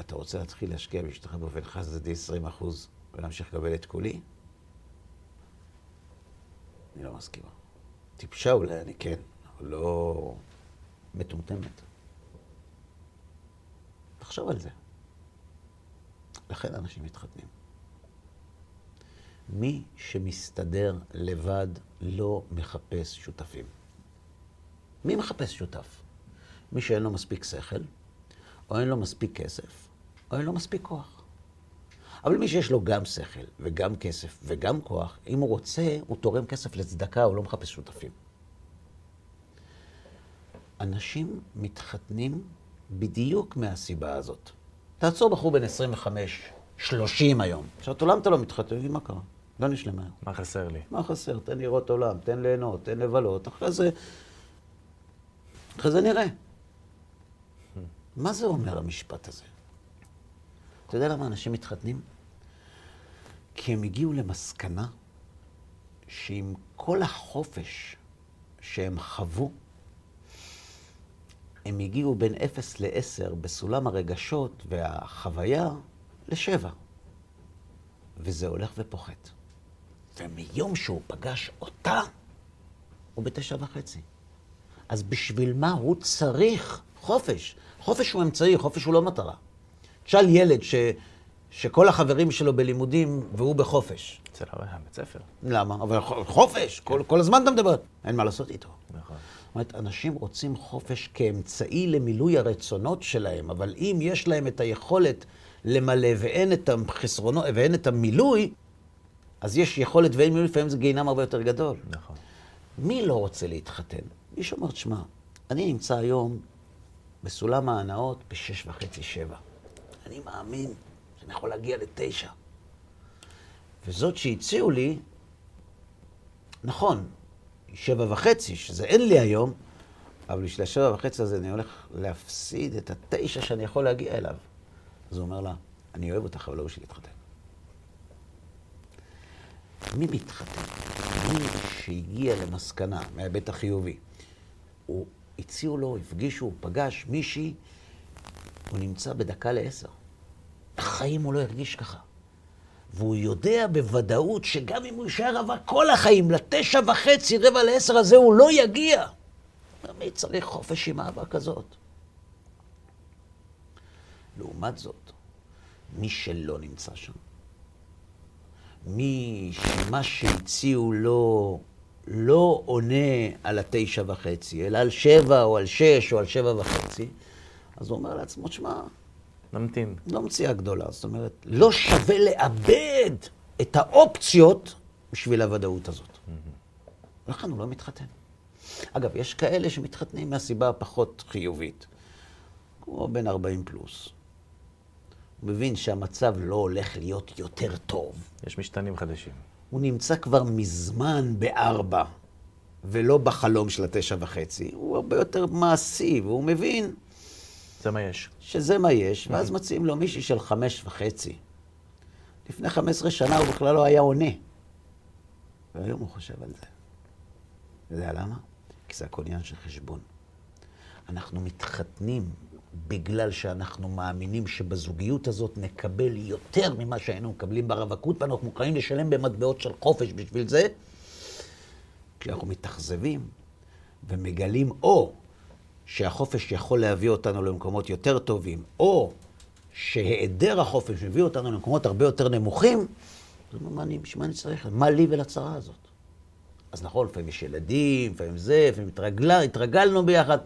אתה רוצה להתחיל להשקיע באשתך באופן חד צדדי עשרים אחוז ולהמשיך לקבל את כולי? אני לא מסכימה. טיפשה אולי, אני כן, אבל לא מטומטמת. תחשוב על זה. לכן אנשים מתחתנים. מי שמסתדר לבד לא מחפש שותפים. מי מחפש שותף? מי שאין לו מספיק שכל, או אין לו מספיק כסף, או אין לו מספיק כוח. אבל מי שיש לו גם שכל, וגם כסף, וגם כוח, אם הוא רוצה, הוא תורם כסף לצדקה, הוא לא מחפש שותפים. אנשים מתחתנים בדיוק מהסיבה הזאת. תעצור בחור בן עשרים וחמש שלושים היום. עכשיו, את עולם אתה לא מתחתן, מה קרה? לא נשלמה. מה חסר לי? מה חסר? תן לראות עולם, תן ליהנות, תן לבלות, אחרי זה... אחרי זה נראה. מה זה אומר המשפט הזה? אתה יודע למה אנשים מתחתנים? כי הם הגיעו למסקנה שעם כל החופש שהם חוו, הם הגיעו בין אפס לעשר בסולם הרגשות והחוויה לשבע. וזה הולך ופוחת. ומיום שהוא פגש אותה, הוא בתשע וחצי. אז בשביל מה הוא צריך חופש? חופש הוא אמצעי, חופש הוא לא מטרה. תשאל ילד ש... שכל החברים שלו בלימודים והוא בחופש. אצל הרי הבית ספר. למה? אבל חופש, כל, כל הזמן אתה מדבר. אין מה לעשות איתו. נכון. זאת אומרת, אנשים רוצים חופש כאמצעי למילוי הרצונות שלהם, אבל אם יש להם את היכולת למלא ואין את החסרונות, ואין את המילוי, אז יש יכולת ואין מילוי, לפעמים זה גיהינום הרבה יותר גדול. נכון. מי לא רוצה להתחתן? מי שאומר, תשמע, אני נמצא היום בסולם ההנאות בשש וחצי שבע. אני מאמין שאני יכול להגיע לתשע. וזאת שהציעו לי, נכון, שבע וחצי, שזה אין לי היום, אבל בשביל השבע וחצי הזה אני הולך להפסיד את התשע שאני יכול להגיע אליו. אז הוא אומר לה, אני אוהב אותך, אבל לא בשביל להתחתן. מי מתחתן? מי שהגיע למסקנה מהבית החיובי, הוא הציעו לו, הפגישו, פגש מישהי, הוא נמצא בדקה לעשר. החיים הוא לא הרגיש ככה. והוא יודע בוודאות שגם אם הוא יישאר עבר כל החיים, לתשע וחצי, רבע לעשר הזה, הוא לא יגיע. מי צריך חופש עם אהבה כזאת? לעומת זאת, מי שלא נמצא שם, מי שמה שהציעו לו לא עונה על התשע וחצי, אלא על שבע או על שש או על שבע וחצי, אז הוא אומר לעצמו, שמע, נמתין. לא מציאה גדולה, זאת אומרת, לא שווה לאבד את האופציות בשביל הוודאות הזאת. Mm-hmm. לכן הוא לא מתחתן. אגב, יש כאלה שמתחתנים מהסיבה הפחות חיובית, כמו בין ארבעים פלוס. הוא מבין שהמצב לא הולך להיות יותר טוב. יש משתנים חדשים. הוא נמצא כבר מזמן בארבע, ולא בחלום של התשע וחצי. הוא הרבה יותר מעשי, והוא מבין... זה מה יש. שזה מה יש, ואז מציעים לו מישהי של חמש וחצי. לפני חמש עשרה שנה הוא בכלל לא היה עונה. והיום הוא חושב על זה. וזה למה? כי זה הקניין של חשבון. אנחנו מתחתנים בגלל שאנחנו מאמינים שבזוגיות הזאת נקבל יותר ממה שהיינו מקבלים ברווקות, ואנחנו מוכנים לשלם במטבעות של חופש בשביל זה. כשאנחנו מתאכזבים ומגלים או שהחופש יכול להביא אותנו למקומות יותר טובים, או שהיעדר החופש מביא אותנו למקומות הרבה יותר נמוכים, זאת אומרת, מה אני צריך? מה לי ולצרה הזאת? אז נכון, לפעמים יש ילדים, לפעמים זה, לפעמים התרגלה, התרגלנו ביחד.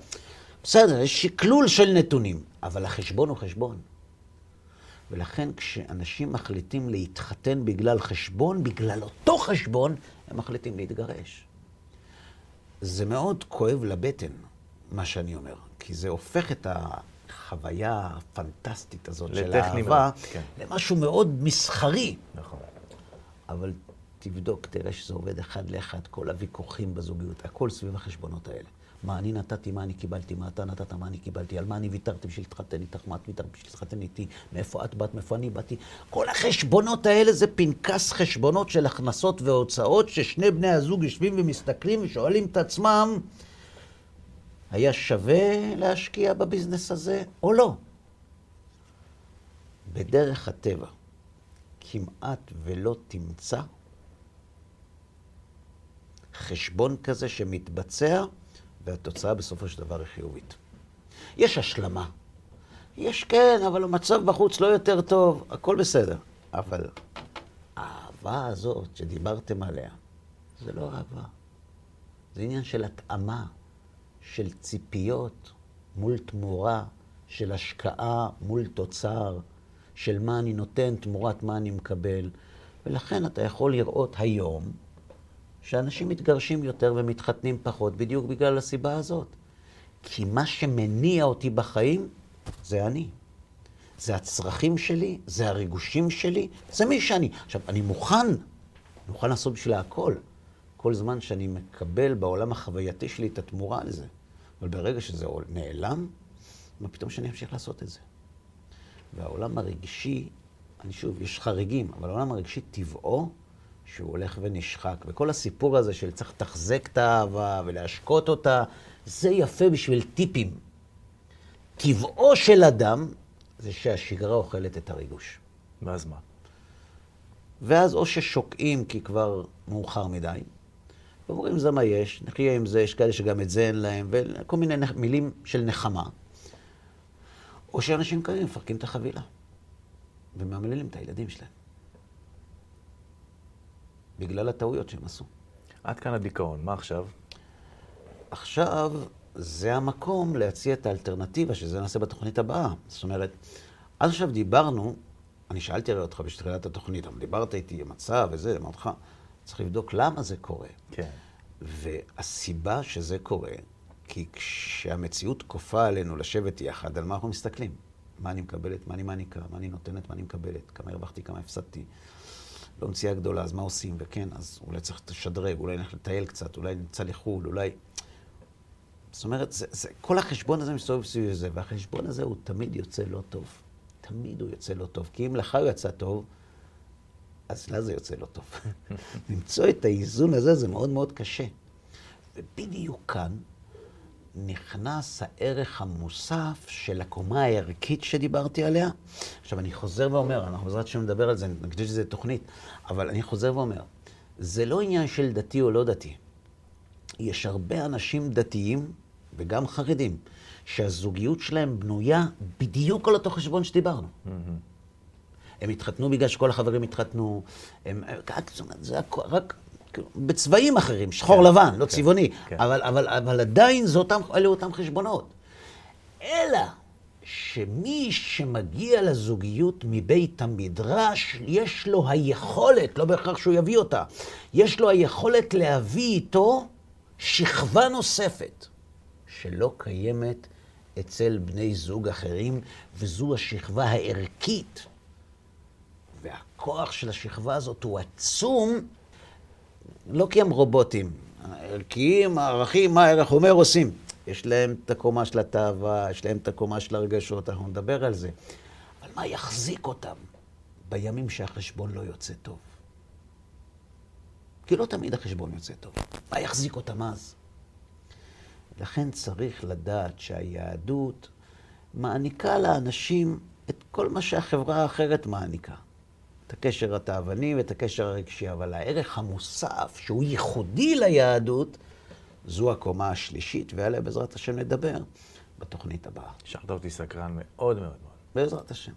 בסדר, יש שקלול של נתונים, אבל החשבון הוא חשבון. ולכן כשאנשים מחליטים להתחתן בגלל חשבון, בגלל אותו חשבון, הם מחליטים להתגרש. זה מאוד כואב לבטן, מה שאני אומר, כי זה הופך את החוויה הפנטסטית הזאת של האהבה, כן. למשהו מאוד מסחרי. נכון. אבל תבדוק, תראה שזה עובד אחד לאחד, כל הוויכוחים בזוגיות, הכל סביב החשבונות האלה. מה אני נתתי, מה אני קיבלתי, מה אתה נתת, מה אני קיבלתי, על מה אני ויתרתי בשביל להתחתן איתך, מה את ויתרת בשביל להתחתן איתי, מאיפה את באת, מאיפה אני באתי. כל החשבונות האלה זה פנקס חשבונות של הכנסות והוצאות, ששני בני הזוג יושבים ומסתכלים ושואלים את עצמם, היה שווה להשקיע בביזנס הזה או לא? בדרך הטבע, כמעט ולא תמצא חשבון כזה שמתבצע, והתוצאה בסופו של דבר היא חיובית. יש השלמה. יש כן, אבל המצב בחוץ לא יותר טוב, הכל בסדר. אבל האהבה הזאת שדיברתם עליה, זה לא אהבה. זה עניין של התאמה, של ציפיות מול תמורה, של השקעה מול תוצר, של מה אני נותן תמורת מה אני מקבל. ולכן אתה יכול לראות היום, שאנשים מתגרשים יותר ומתחתנים פחות, בדיוק בגלל הסיבה הזאת. כי מה שמניע אותי בחיים זה אני. זה הצרכים שלי, זה הריגושים שלי, זה מי שאני. עכשיו, אני מוכן, מוכן לעשות בשבילה הכל. כל זמן שאני מקבל בעולם החווייתי שלי את התמורה על זה. אבל ברגע שזה נעלם, מה פתאום שאני אמשיך לעשות את זה? והעולם הרגשי, אני שוב, יש חריגים, אבל העולם הרגשי טבעו, שהוא הולך ונשחק. וכל הסיפור הזה של צריך לתחזק את האהבה ולהשקות אותה, זה יפה בשביל טיפים. טבעו של אדם זה שהשגרה אוכלת את הריגוש. ואז מה? ואז או ששוקעים כי כבר מאוחר מדי, ואומרים זה מה יש, נחיה עם זה, יש כאלה שגם את זה אין להם, וכל מיני מילים של נחמה. או שאנשים כאלה מפרקים את החבילה ומאמללים את הילדים שלהם. בגלל הטעויות שהם עשו. עד כאן הדיכאון, מה עכשיו? עכשיו זה המקום להציע את האלטרנטיבה, שזה נעשה בתוכנית הבאה. זאת אומרת, אז עכשיו דיברנו, אני שאלתי הרי אותך בשתחילת התוכנית, אבל דיברת איתי מצב וזה, אמרת לך, צריך לבדוק למה זה קורה. כן. והסיבה שזה קורה, כי כשהמציאות כופה עלינו לשבת יחד, על מה אנחנו מסתכלים? מה אני מקבלת, מה אני מעניקה, מה אני נותנת, מה אני מקבלת, כמה הרווחתי, כמה הפסדתי. לא מציאה גדולה, אז מה עושים? וכן, אז אולי צריך לשדרג, אולי נלך לטייל קצת, אולי נמצא לחול, אולי... זאת אומרת, זה, זה, כל החשבון הזה מסתובב סביב זה, והחשבון הזה הוא תמיד יוצא לא טוב. תמיד הוא יוצא לא טוב, כי אם לך הוא יצא טוב, אז לה זה יוצא לא טוב. למצוא את האיזון הזה זה מאוד מאוד קשה. ובדיוק כאן נכנס הערך המוסף של הקומה הערכית שדיברתי עליה. עכשיו אני חוזר ואומר, אנחנו בעזרת השם נדבר על זה, נקדיש לזה תוכנית, אבל אני חוזר ואומר, זה לא עניין של דתי או לא דתי. יש הרבה אנשים דתיים וגם חרדים, שהזוגיות שלהם בנויה בדיוק על אותו חשבון שדיברנו. הם התחתנו בגלל שכל החברים התחתנו, הם, זה רק בצבעים אחרים, שחור לבן, לא צבעוני, אבל, אבל, אבל עדיין זה אותם, אלה אותם חשבונות. אלא שמי שמגיע לזוגיות מבית המדרש, יש לו היכולת, לא בהכרח שהוא יביא אותה, יש לו היכולת להביא איתו שכבה נוספת שלא קיימת אצל בני זוג אחרים, וזו השכבה הערכית. והכוח של השכבה הזאת הוא עצום, לא כי הם רובוטים, הערכיים, הערכים, מה הערך אומר עושים. יש להם את הקומה של התאווה, יש להם את הקומה של הרגשות, אנחנו נדבר על זה. אבל מה יחזיק אותם בימים שהחשבון לא יוצא טוב? כי לא תמיד החשבון יוצא טוב. מה יחזיק אותם אז? לכן צריך לדעת שהיהדות מעניקה לאנשים את כל מה שהחברה האחרת מעניקה. את הקשר התאווני ואת הקשר הרגשי, אבל הערך המוסף שהוא ייחודי ליהדות, זו הקומה השלישית, ועליה בעזרת השם נדבר בתוכנית הבאה. שחררת אותי סקרן מאוד מאוד מאוד. בעזרת השם.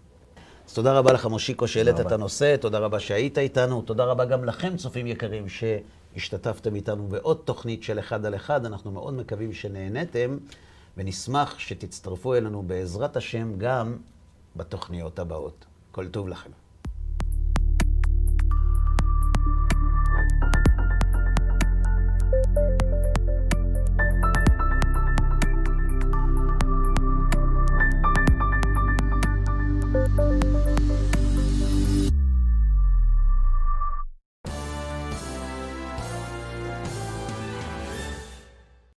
אז תודה רבה לך מושיקו שהעלית את הנושא, תודה רבה שהיית איתנו, תודה רבה גם לכם צופים יקרים שהשתתפתם איתנו בעוד תוכנית של אחד על אחד, אנחנו מאוד מקווים שנהנתם ונשמח שתצטרפו אלינו בעזרת השם גם בתוכניות הבאות. כל טוב לכם.